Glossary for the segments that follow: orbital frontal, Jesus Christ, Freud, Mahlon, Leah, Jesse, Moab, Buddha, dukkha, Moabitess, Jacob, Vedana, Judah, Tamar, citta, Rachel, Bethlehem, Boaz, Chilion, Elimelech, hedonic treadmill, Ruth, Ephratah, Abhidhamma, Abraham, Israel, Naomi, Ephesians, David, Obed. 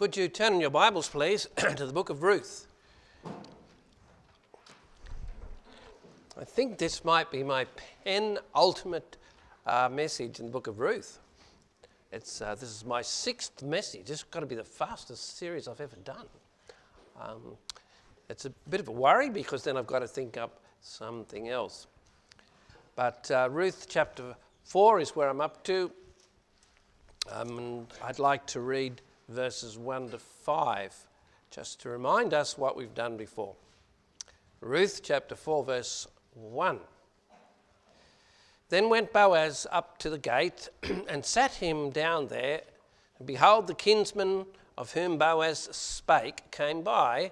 Could you turn in your Bibles, please, to the book of Ruth? I think this might be my penultimate message in the book of Ruth. This is my sixth message. It's got to be the fastest series I've ever done. It's a bit of a worry because then I've got to think up something else. But Ruth chapter 4 is where I'm up to. And I'd like to read verses 1 to 5, just to remind us what we've done before. Ruth chapter 4, verse 1. Then went Boaz up to the gate and sat him down there. And behold, the kinsman of whom Boaz spake came by,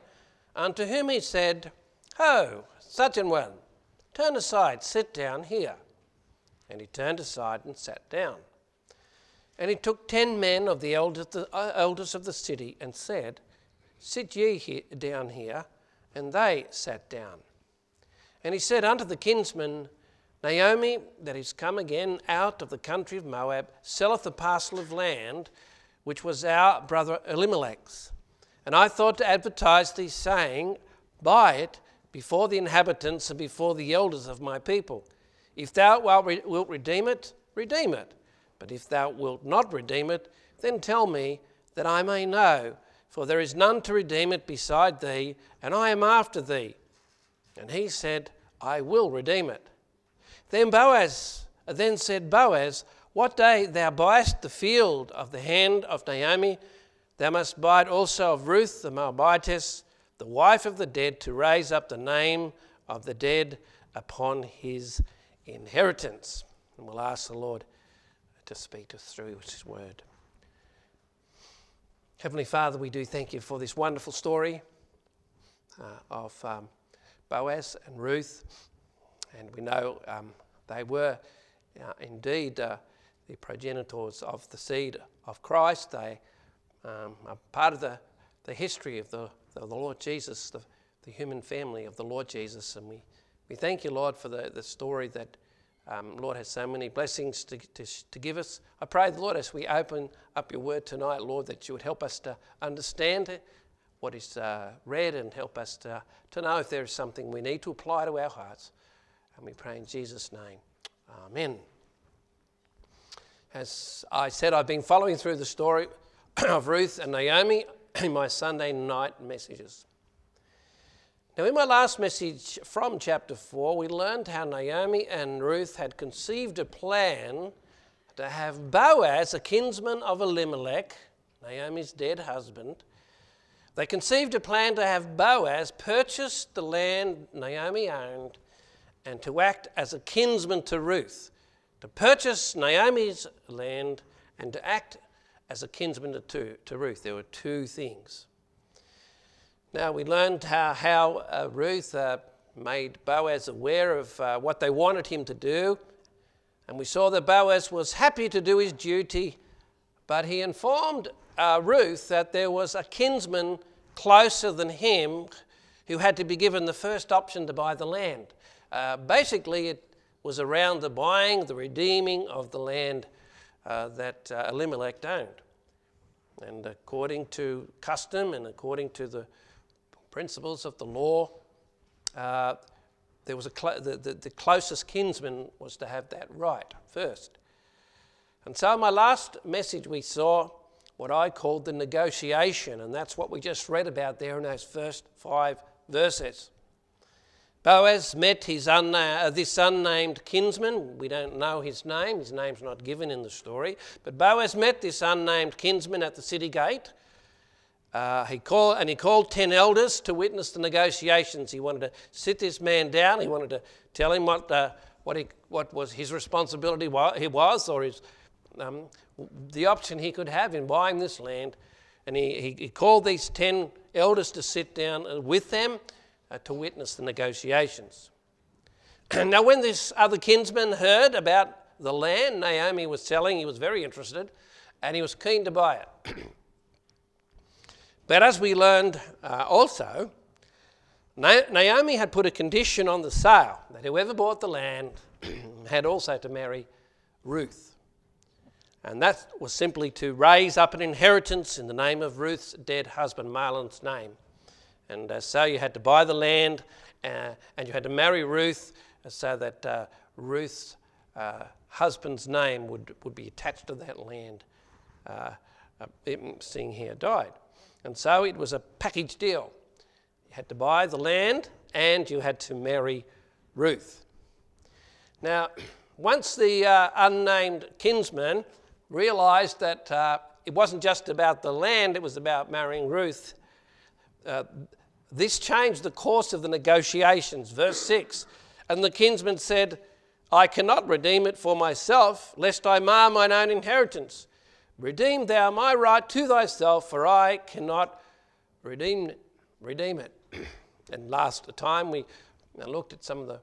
unto whom he said, Ho, such an one, turn aside, sit down here. And he turned aside and sat down. And he took 10 men of the elders of the city and said, Sit ye down here. And they sat down. And he said unto the kinsman, Naomi, that is come again out of the country of Moab, selleth a parcel of land, which was our brother Elimelech's. And I thought to advertise thee, saying, Buy it before the inhabitants and before the elders of my people. If thou wilt redeem it, redeem it. But if thou wilt not redeem it, then tell me that I may know, for there is none to redeem it beside thee, and I am after thee. And he said, I will redeem it. Then said Boaz, What day thou buyest the field of the hand of Naomi, thou must buy it also of Ruth the Moabitess, the wife of the dead, to raise up the name of the dead upon his inheritance. And we'll ask the Lord to speak us through his word. Heavenly Father, we do thank you for this wonderful story of Boaz and Ruth, and we know they were indeed the progenitors of the seed of Christ. They are part of the history of the Lord Jesus, the human family of the Lord Jesus, and we thank you, Lord, for the story that Lord has so many blessings to give us. I pray, Lord, as we open up your word tonight, Lord, that you would help us to understand it, what is read, and help us to know if there is something we need to apply to our hearts. And we pray in Jesus' name. Amen. As I said, I've been following through the story of Ruth and Naomi in my Sunday night messages. Now, in my last message from chapter 4, we learned how Naomi and Ruth had conceived a plan to have Boaz, a kinsman of Elimelech, Naomi's dead husband. They conceived a plan to have Boaz purchase the land Naomi owned and to act as a kinsman to Ruth, to purchase Naomi's land and to act as a kinsman to Ruth. There were two things. Now, we learned how Ruth made Boaz aware of what they wanted him to do, and we saw that Boaz was happy to do his duty, but he informed Ruth that there was a kinsman closer than him who had to be given the first option to buy the land. Basically, it was around the buying, the redeeming of the land that Elimelech owned. And according to custom and according to the principles of the law, there was the closest kinsman was to have that right first. And so in my last message we saw what I called the negotiation, and that's what we just read about there in those first 5 verses. Boaz met his this unnamed kinsman. We don't know his name. His name's not given in the story. But Boaz met this unnamed kinsman at the city gate. He called 10 elders to witness the negotiations. He wanted to sit this man down. He wanted to tell him what was his responsibility the option he could have in buying this land. And he called these 10 elders to sit down with them to witness the negotiations. Now, when this other kinsman heard about the land Naomi was selling, he was very interested and he was keen to buy it. But as we learned also, Naomi had put a condition on the sale that whoever bought the land had also to marry Ruth. And that was simply to raise up an inheritance in the name of Ruth's dead husband, Mahlon's name. And so you had to buy the land and you had to marry Ruth so that Ruth's husband's name would be attached to that land, seeing he had died. And so it was a package deal. You had to buy the land and you had to marry Ruth. Now, once the unnamed kinsman realised that it wasn't just about the land, it was about marrying Ruth, this changed the course of the negotiations. Verse 6, and the kinsman said, I cannot redeem it for myself, lest I mar mine own inheritance. Redeem thou my right to thyself, for I cannot redeem it. And last time we looked at some of the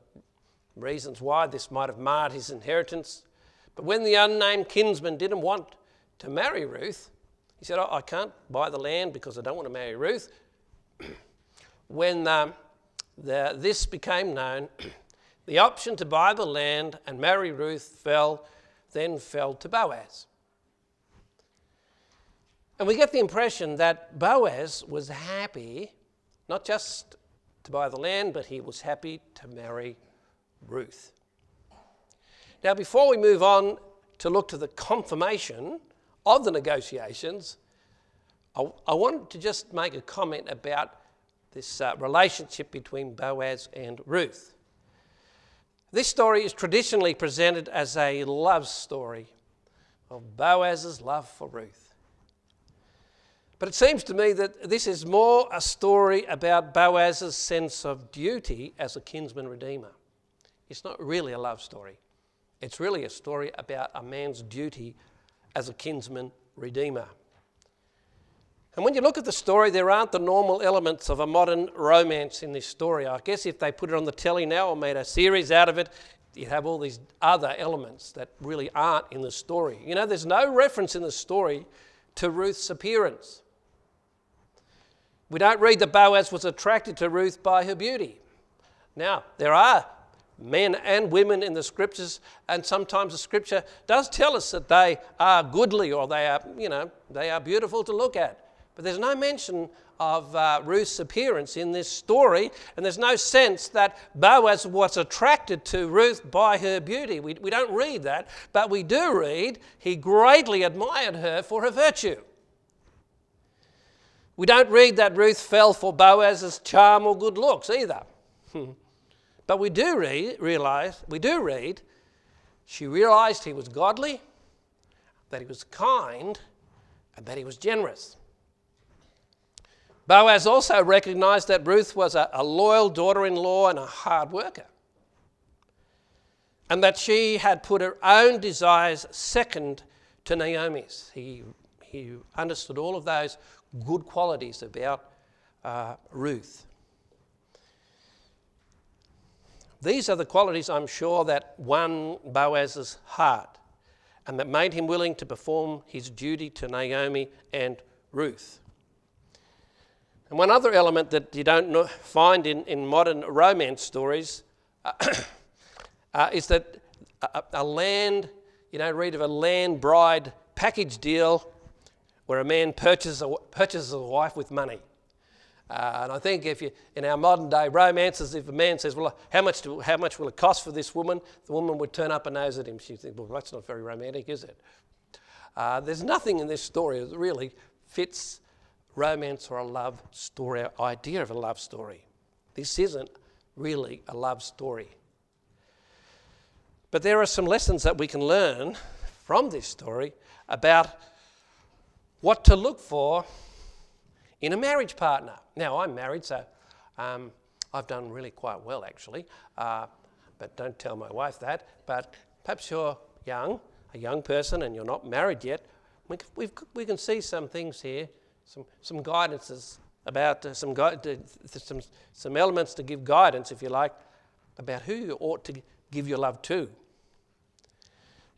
reasons why this might have marred his inheritance. But when the unnamed kinsman didn't want to marry Ruth, he said, I can't buy the land because I don't want to marry Ruth. When this became known, the option to buy the land and marry Ruth then fell to Boaz. And we get the impression that Boaz was happy, not just to buy the land, but he was happy to marry Ruth. Now, before we move on to look to the confirmation of the negotiations, I wanted to just make a comment about this relationship between Boaz and Ruth. This story is traditionally presented as a love story of Boaz's love for Ruth. But it seems to me that this is more a story about Boaz's sense of duty as a kinsman redeemer. It's not really a love story. It's really a story about a man's duty as a kinsman redeemer. And when you look at the story, there aren't the normal elements of a modern romance in this story. I guess if they put it on the telly now or made a series out of it, you'd have all these other elements that really aren't in the story. You know, there's no reference in the story to Ruth's appearance. We don't read that Boaz was attracted to Ruth by her beauty. Now, there are men and women in the scriptures, and sometimes the scripture does tell us that they are goodly or they are beautiful to look at. But there's no mention of Ruth's appearance in this story, and there's no sense that Boaz was attracted to Ruth by her beauty. We don't read that, but we do read he greatly admired her for her virtue. We don't read that Ruth fell for Boaz's charm or good looks either. But we do read she realised he was godly, that he was kind, and that he was generous. Boaz also recognised that Ruth was a loyal daughter-in-law and a hard worker, and that she had put her own desires second to Naomi's. He understood all of those good qualities about Ruth. These are the qualities, I'm sure, that won Boaz's heart and that made him willing to perform his duty to Naomi and Ruth. And one other element that you don't find in modern romance stories is that a land, you don't read of a land bride package deal where a man purchases a wife with money. And I think if you, in our modern day romances, if a man says, well, how much will it cost for this woman? The woman would turn up her nose at him. She'd think, well, that's not very romantic, is it? There's nothing in this story that really fits romance or a love story, or idea of a love story. This isn't really a love story. But there are some lessons that we can learn from this story about what to look for in a marriage partner. Now, I'm married, so I've done really quite well, actually. But don't tell my wife that. But perhaps you're a young person, and you're not married yet. We can see some things here, some guidances about some elements to give guidance, if you like, about who you ought to give your love to.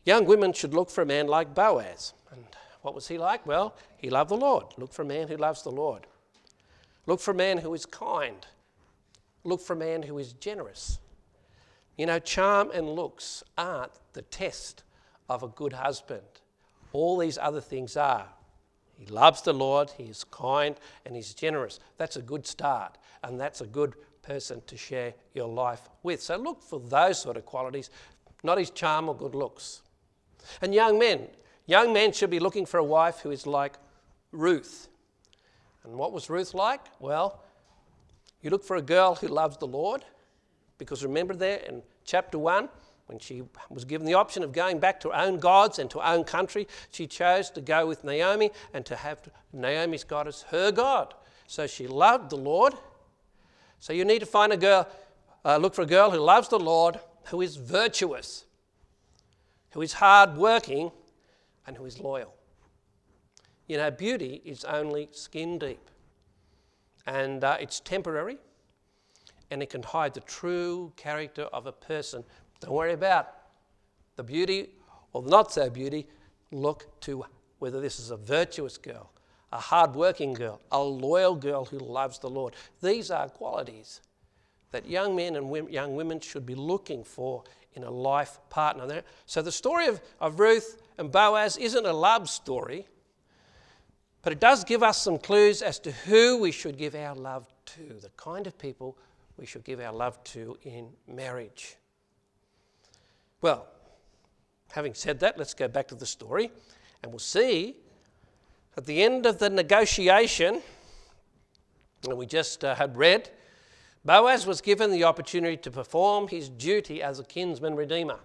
Young women should look for a man like Boaz. And what was he like? Well, he loved the Lord. Look for a man who loves the Lord. Look for a man who is kind. Look for a man who is generous. You know, charm and looks aren't the test of a good husband all these other things are. He loves the Lord, he is kind, and he's generous. That's a good start, and that's a good person to share your life with. So look for those sort of qualities, not his charm or good looks. And young men should be looking for a wife who is like Ruth. And what was Ruth like? Well, you look for a girl who loves the Lord, because remember there in chapter 1, when she was given the option of going back to her own gods and to her own country, she chose to go with Naomi and to have Naomi's God as her God. So she loved the Lord. So you need to find a girl, look for a girl who loves the Lord, who is virtuous, who is hardworking, and who is loyal. You know, beauty is only skin deep, and it's temporary, and it can hide the true character of a person. Don't worry about the beauty or not so beauty. Look to whether this is a virtuous girl, a hardworking girl, a loyal girl who loves the Lord. These are qualities that young men and young women should be looking for in a life partner. So the story of Ruth and Boaz isn't a love story, but it does give us some clues as to who we should give our love to, the kind of people we should give our love to in marriage. Well, having said that, let's go back to the story, and we'll see at the end of the negotiation that we just had read, Boaz was given the opportunity to perform his duty as a kinsman redeemer.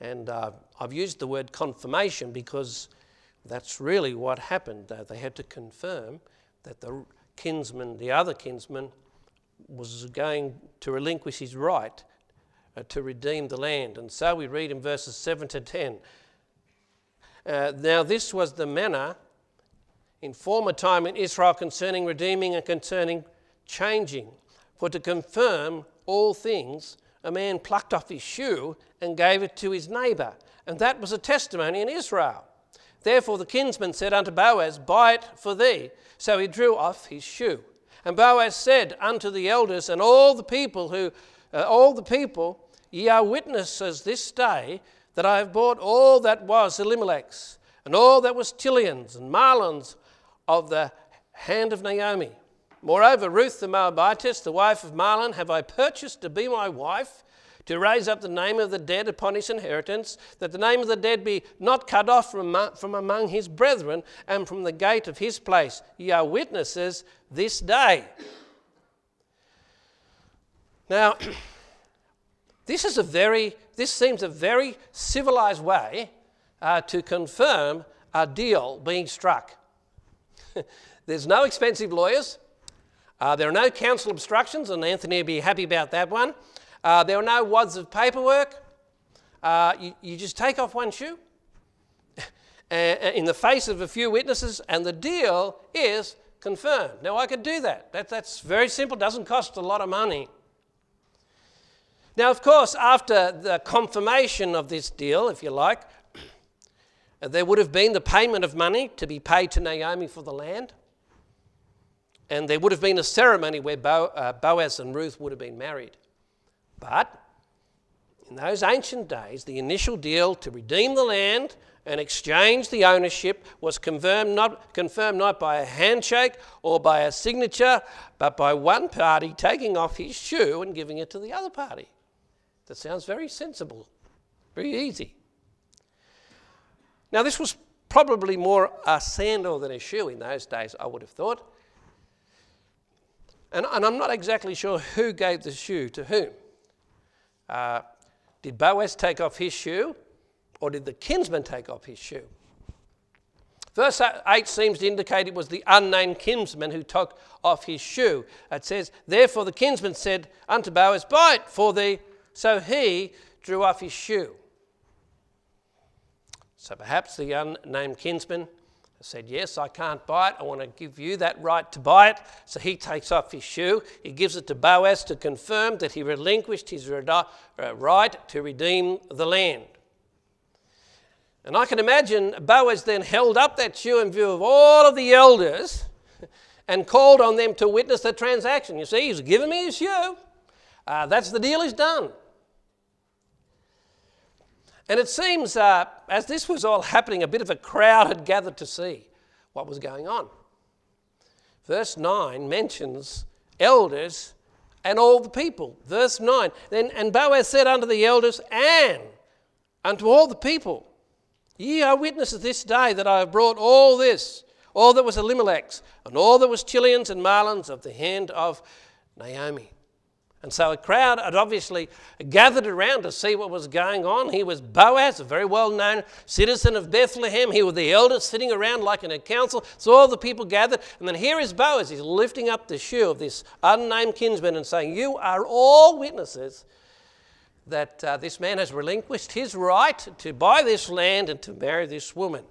And I've used the word confirmation because that's really what happened. They had to confirm that the other kinsman, was going to relinquish his right to redeem the land. And so we read in verses 7 to 10. Now this was the manner in former time in Israel concerning redeeming and concerning changing. For to confirm all things, a man plucked off his shoe and gave it to his neighbour. And that was a testimony in Israel. Therefore the kinsman said unto Boaz, buy it for thee. So he drew off his shoe. And Boaz said unto the elders and all the people ye are witnesses this day that I have bought all that was Elimelech's and all that was Tilion's and Mahlon's of the hand of Naomi. Moreover, Ruth the Moabitess, the wife of Mahlon, have I purchased to be my wife, to raise up the name of the dead upon his inheritance, that the name of the dead be not cut off from among his brethren and from the gate of his place. Ye are witnesses this day. Now, this seems a very civilized way to confirm a deal being struck. There's no expensive lawyers. There are no council obstructions, and Anthony would be happy about that one. There are no wads of paperwork. You just take off one shoe in the face of a few witnesses, and the deal is confirmed. Now, I could do that. That's very simple. Doesn't cost a lot of money. Now, of course, after the confirmation of this deal, if you like, there would have been the payment of money to be paid to Naomi for the land. And there would have been a ceremony where Boaz and Ruth would have been married. But in those ancient days, the initial deal to redeem the land and exchange the ownership was confirmed not by a handshake or by a signature, but by one party taking off his shoe and giving it to the other party. That sounds very sensible, very easy. Now, this was probably more a sandal than a shoe in those days, I would have thought. And I'm not exactly sure who gave the shoe to whom. Did Boaz take off his shoe, or did the kinsman take off his shoe? Verse 8 seems to indicate it was the unnamed kinsman who took off his shoe. It says, therefore the kinsman said unto Boaz, buy it for thee. So he drew off his shoe. So perhaps the unnamed kinsman said, yes, I can't buy it. I want to give you that right to buy it. So he takes off his shoe. He gives it to Boaz to confirm that he relinquished his right to redeem the land. And I can imagine Boaz then held up that shoe in view of all of the elders and called on them to witness the transaction. You see, he's given me his shoe. That's the deal he's done. And it seems as this was all happening, a bit of a crowd had gathered to see what was going on. Verse 9 mentions elders and all the people. Verse 9, and Boaz said unto the elders and unto all the people, Ye are witnesses this day that I have brought all this, all that was Elimelech's, and all that was Chilion's and Mahlon's of the hand of Naomi. And so a crowd had obviously gathered around to see what was going on. He was Boaz, a very well-known citizen of Bethlehem. He was the elder sitting around like in a council. So all the people gathered. And then here is Boaz. He's lifting up the shoe of this unnamed kinsman and saying, You are all witnesses that this man has relinquished his right to buy this land and to marry this woman.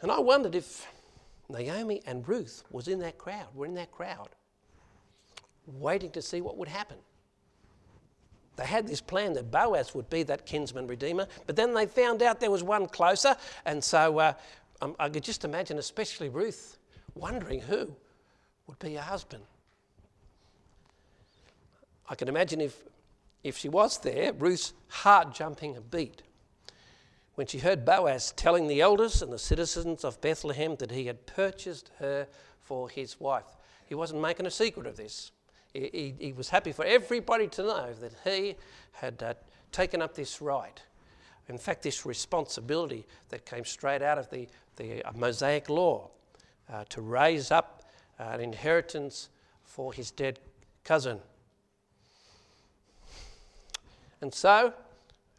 And I wondered if Naomi and Ruth were in that crowd, waiting to see what would happen. They had this plan that Boaz would be that kinsman redeemer, but then they found out there was one closer, and so I could just imagine, especially Ruth, wondering who would be her husband. I can imagine if she was there, Ruth's heart jumping a beat when she heard Boaz telling the elders and the citizens of Bethlehem that he had purchased her for his wife. He wasn't making a secret of this. He was happy for everybody to know that he had taken up this right. In fact, this responsibility that came straight out of the Mosaic law to raise up an inheritance for his dead cousin. And so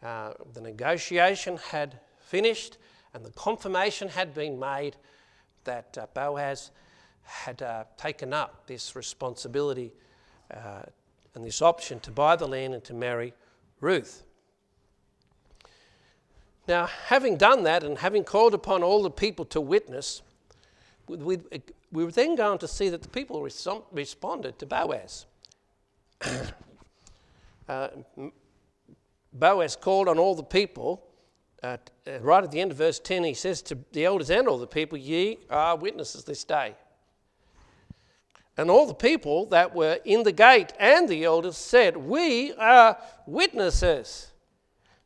the negotiation had finished and the confirmation had been made that Boaz had taken up this responsibility and this option to buy the land and to marry Ruth. Now, having done that and having called upon all the people to witness, we were then going to see that the people responded to Boaz. Boaz called on all the people. Right at the end of verse 10, he says to the elders and all the people, Ye are witnesses this day. And all the people that were in the gate and the elders said, We are witnesses.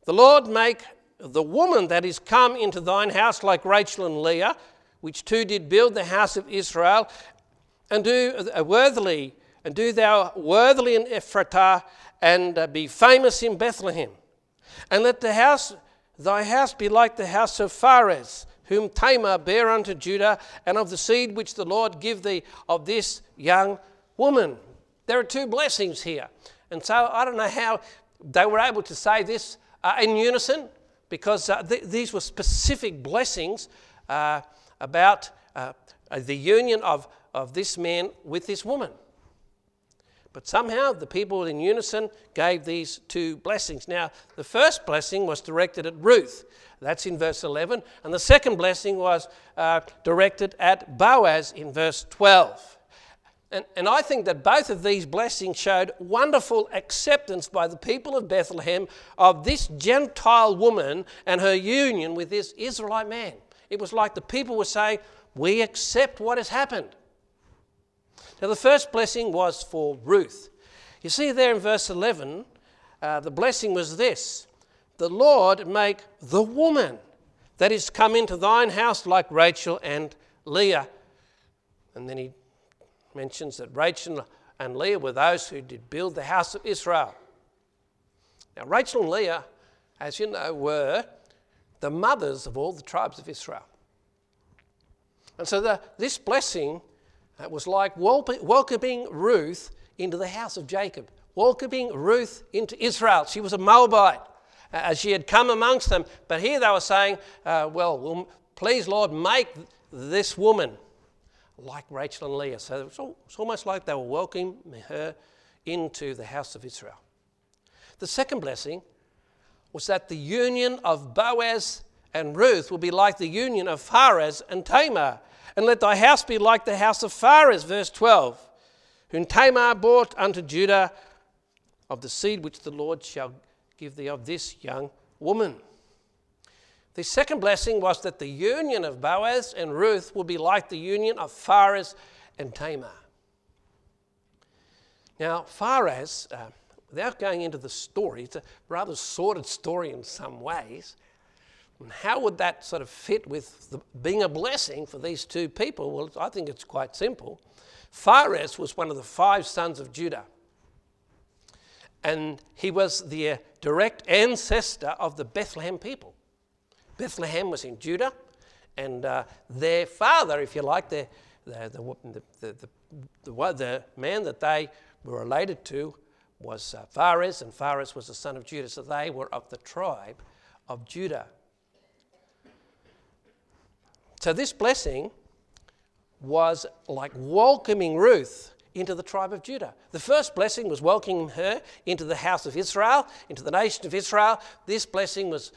The Lord make the woman that is come into thine house like Rachel and Leah, which two did build the house of Israel, and do thou worthily in Ephratah, and be famous in Bethlehem. And let thy house be like the house of Perez, whom Tamar bare unto Judah, and of the seed which the Lord give thee of this young woman. There are two blessings here. And so I don't know how they were able to say this in unison, because these were specific blessings about the union of this man with this woman. But somehow the people in unison gave these two blessings. Now, the first blessing was directed at Ruth. That's in verse 11. And the second blessing was directed at Boaz in verse 12. And I think that both of these blessings showed wonderful acceptance by the people of Bethlehem of this Gentile woman and her union with this Israelite man. It was like the people were saying, we accept what has happened. Now, the first blessing was for Ruth. You see there in verse 11, the blessing was this. The Lord make the woman that is come into thine house like Rachel and Leah. And then he mentions that Rachel and Leah were those who did build the house of Israel. Now, Rachel and Leah, as you know, were the mothers of all the tribes of Israel. And so this blessing was like welcoming Ruth into the house of Jacob, welcoming Ruth into Israel. She was a Moabite, as she had come amongst them. But here they were saying, well, please, Lord, make this woman like Rachel and Leah. So it's almost like they were welcoming her into the house of Israel. The second blessing was that the union of Boaz and Ruth will be like the union of Perez and Tamar. And let thy house be like the house of Perez, verse 12, whom Tamar brought unto Judah of the seed which the Lord shall give thee of this young woman. The second blessing was that the union of Boaz and Ruth will be like the union of Perez and Tamar. Now, Perez without going into the story, it's a rather sordid story in some ways. And how would that sort of fit with being a blessing for these two people? Well, I think it's quite simple. Perez was one of the 5 sons of Judah. And he was the direct ancestor of the Bethlehem people. Bethlehem was in Judah. And their father, if you like, the man that they were related to was Perez, and Perez was the son of Judah. So they were of the tribe of Judah. So this blessing was like welcoming Ruth into the tribe of Judah. The first blessing was welcoming her into the house of Israel, into the nation of Israel. This blessing was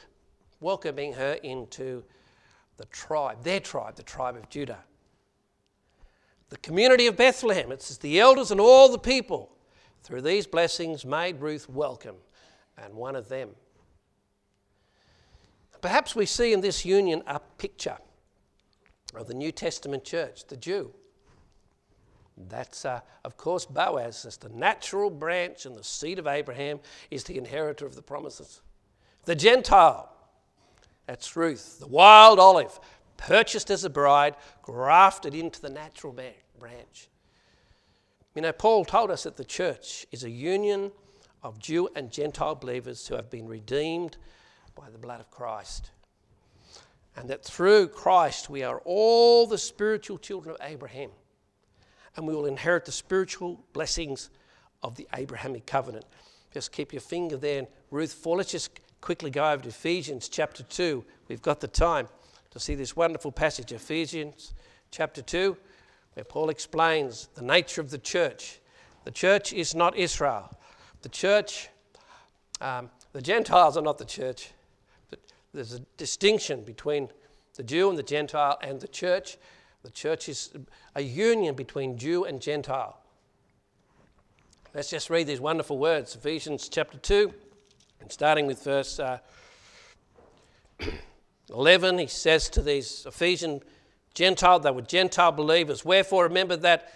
welcoming her into the tribe, their tribe, the tribe of Judah. The community of Bethlehem, it says the elders and all the people, through these blessings made Ruth welcome and one of them. Perhaps we see in this union a picture of the New Testament church, the Jew. That's, of course, Boaz is the natural branch, and the seed of Abraham is the inheritor of the promises. The Gentile, that's Ruth, the wild olive, purchased as a bride, grafted into the natural branch. You know, Paul told us that the church is a union of Jew and Gentile believers who have been redeemed by the blood of Christ, and that through Christ we are all the spiritual children of Abraham, and we will inherit the spiritual blessings of the Abrahamic covenant. Just keep your finger there in Ruth 4. Let's just quickly go over to Ephesians chapter 2. We've got the time to see this wonderful passage, Ephesians chapter 2, where Paul explains the nature of the church. The church is not Israel. The church, the Gentiles are not the church. There's a distinction between the Jew and the Gentile and the church. The church is a union between Jew and Gentile. Let's just read these wonderful words, Ephesians chapter 2, and starting with verse 11, he says to these Ephesian Gentiles, they were Gentile believers, wherefore remember that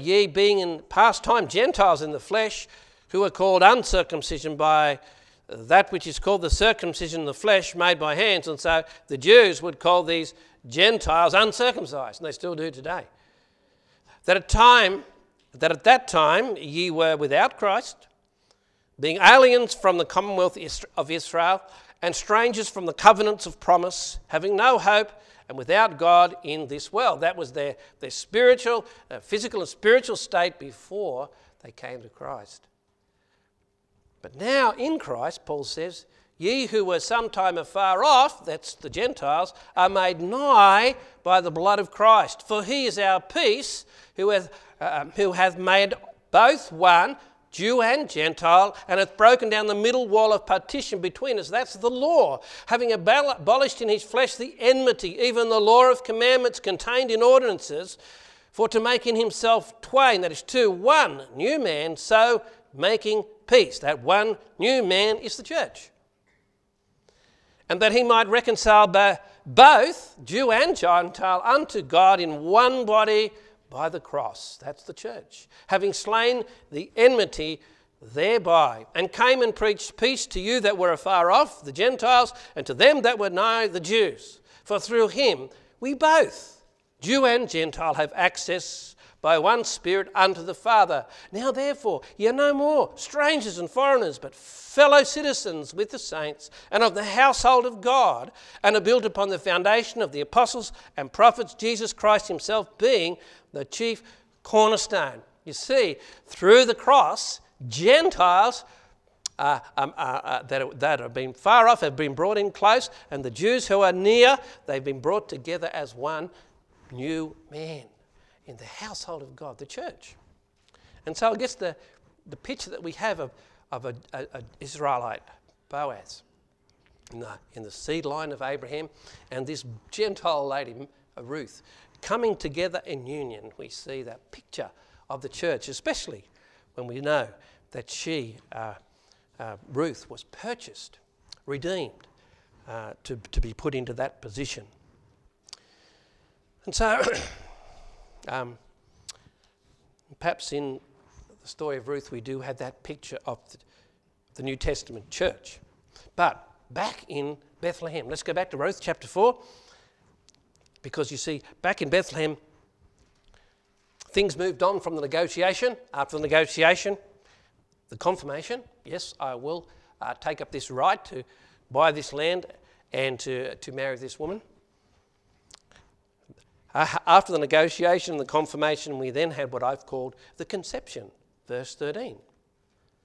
ye being in past time Gentiles in the flesh, who are called uncircumcision by that which is called the circumcision of the flesh made by hands. And so the Jews would call these Gentiles uncircumcised, and they still do today. That at that time ye were without Christ, being aliens from the commonwealth of Israel, and strangers from the covenants of promise, having no hope and without God in this world. That was their spiritual, physical and spiritual state before they came to Christ. But now in Christ, Paul says, ye who were sometime afar off, that's the Gentiles, are made nigh by the blood of Christ. For he is our peace, who hath made both one, Jew and Gentile, and hath broken down the middle wall of partition between us. That's the law, having abolished in his flesh the enmity, even the law of commandments contained in ordinances, for to make in himself twain, that is two, one new man, so making peace. That one new man is the church. And that he might reconcile both Jew and Gentile unto God in one body by the cross. That's the church. Having slain the enmity thereby, and came and preached peace to you that were afar off, the Gentiles, and to them that were nigh, the Jews. For through him we both, Jew and Gentile, have access by one Spirit unto the Father. Now therefore ye are no more strangers and foreigners, but fellow citizens with the saints, and of the household of God, and are built upon the foundation of the apostles and prophets, Jesus Christ himself being the chief cornerstone. You see, through the cross, Gentiles that have been far off have been brought in close, and the Jews who are near, they've been brought together as one new man in the household of God, the church. And so I guess the picture that we have of an Israelite, Boaz, in the seed line of Abraham, and this Gentile lady, Ruth, coming together in union, we see that picture of the church, especially when we know that she, Ruth, was purchased, redeemed, to be put into that position. And so perhaps in the story of Ruth, we do have that picture of the New Testament church. But back in Bethlehem, let's go back to Ruth chapter 4, because you see, back in Bethlehem, things moved on from the negotiation. After the negotiation, the confirmation, yes, I will take up this right to buy this land and to marry this woman. After the negotiation, the confirmation, we then had what I've called the conception, verse 13.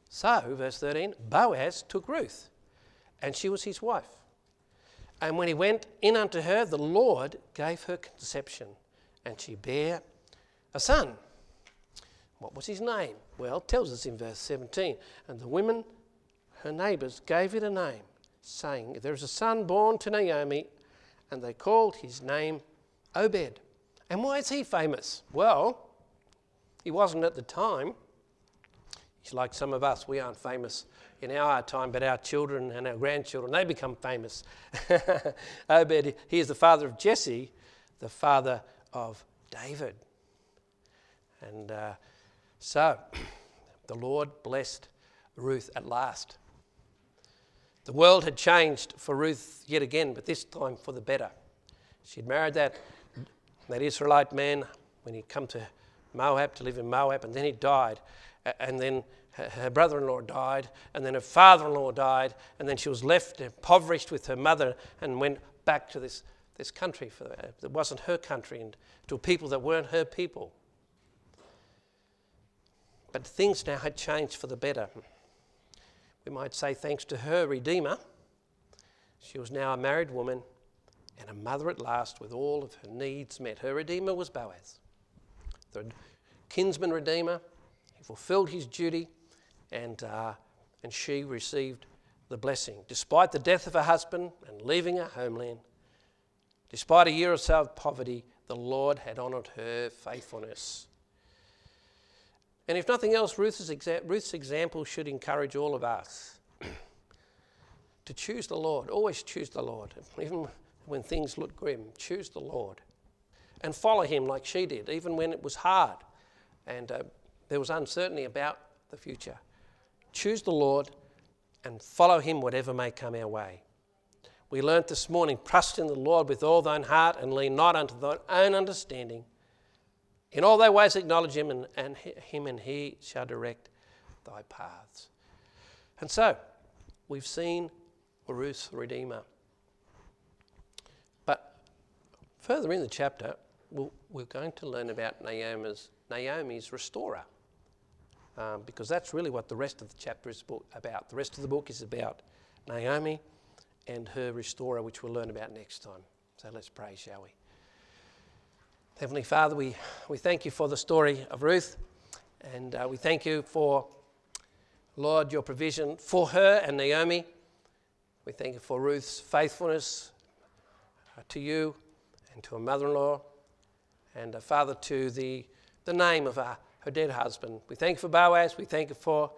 So, verse 13, Boaz took Ruth, and she was his wife. And when he went in unto her, the Lord gave her conception, and she bare a son. What was his name? Well, it tells us in verse 17. And the women, her neighbours, gave it a name, saying, there is a son born to Naomi, and they called his name Obed. And why is he famous? Well, he wasn't at the time. He's like some of us. We aren't famous in our time, but our children and our grandchildren, they become famous. Obed, he is the father of Jesse, the father of David. And so the Lord blessed Ruth at last. The world had changed for Ruth yet again, but this time for the better. She'd married that Israelite man when he'd come to Moab, to live in Moab, and then he died. And then her brother-in-law died, and then her father-in-law died, and then she was left impoverished with her mother and went back to this country that wasn't her country, and to people that weren't her people. But things now had changed for the better. We might say thanks to her Redeemer, she was now a married woman, and a mother at last with all of her needs met. Her Redeemer was Boaz, the kinsman Redeemer. He fulfilled his duty, and she received the blessing. Despite the death of her husband and leaving her homeland, despite a year or so of poverty, the Lord had honoured her faithfulness. And if nothing else, Ruth's example should encourage all of us to choose the Lord. Always choose the Lord, even when things look grim. Choose the Lord and follow him like she did, even when it was hard and there was uncertainty about the future. Choose the Lord and follow him whatever may come our way. We learnt this morning, trust in the Lord with all thine heart and lean not unto thine own understanding. In all thy ways acknowledge him and he shall direct thy paths. And so we've seen Ruth's Redeemer. Further in the chapter, we're going to learn about Naomi's restorer, because that's really what the rest of the chapter is about. The rest of the book is about Naomi and her restorer, which we'll learn about next time. So let's pray, shall we? Heavenly Father, we thank you for the story of Ruth, and we thank you for, Lord, your provision for her and Naomi. We thank you for Ruth's faithfulness to you, and to her mother-in-law, and a father to the name of her dead husband. We thank you for Boaz. We thank you for,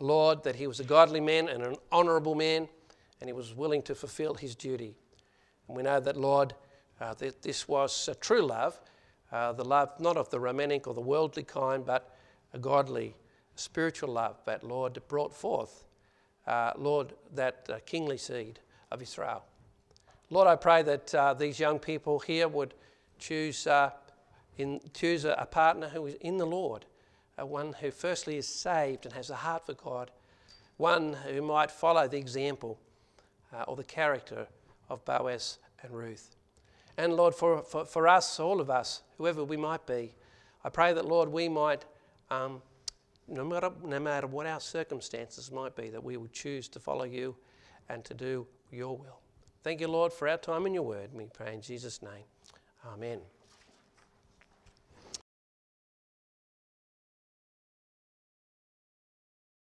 Lord, that he was a godly man and an honourable man, and he was willing to fulfil his duty. And we know that, Lord, that this was a true love, the love not of the romantic or the worldly kind, but a godly, spiritual love that, Lord, brought forth, Lord, that kingly seed of Israel. Lord, I pray that these young people here would choose a partner who is in the Lord, one who firstly is saved and has a heart for God, one who might follow the example or the character of Boaz and Ruth. And Lord, for us, all of us, whoever we might be, I pray that, Lord, we might, no matter what our circumstances might be, that we would choose to follow you and to do your will. Thank you, Lord, for our time in your word. We pray in Jesus' name. Amen.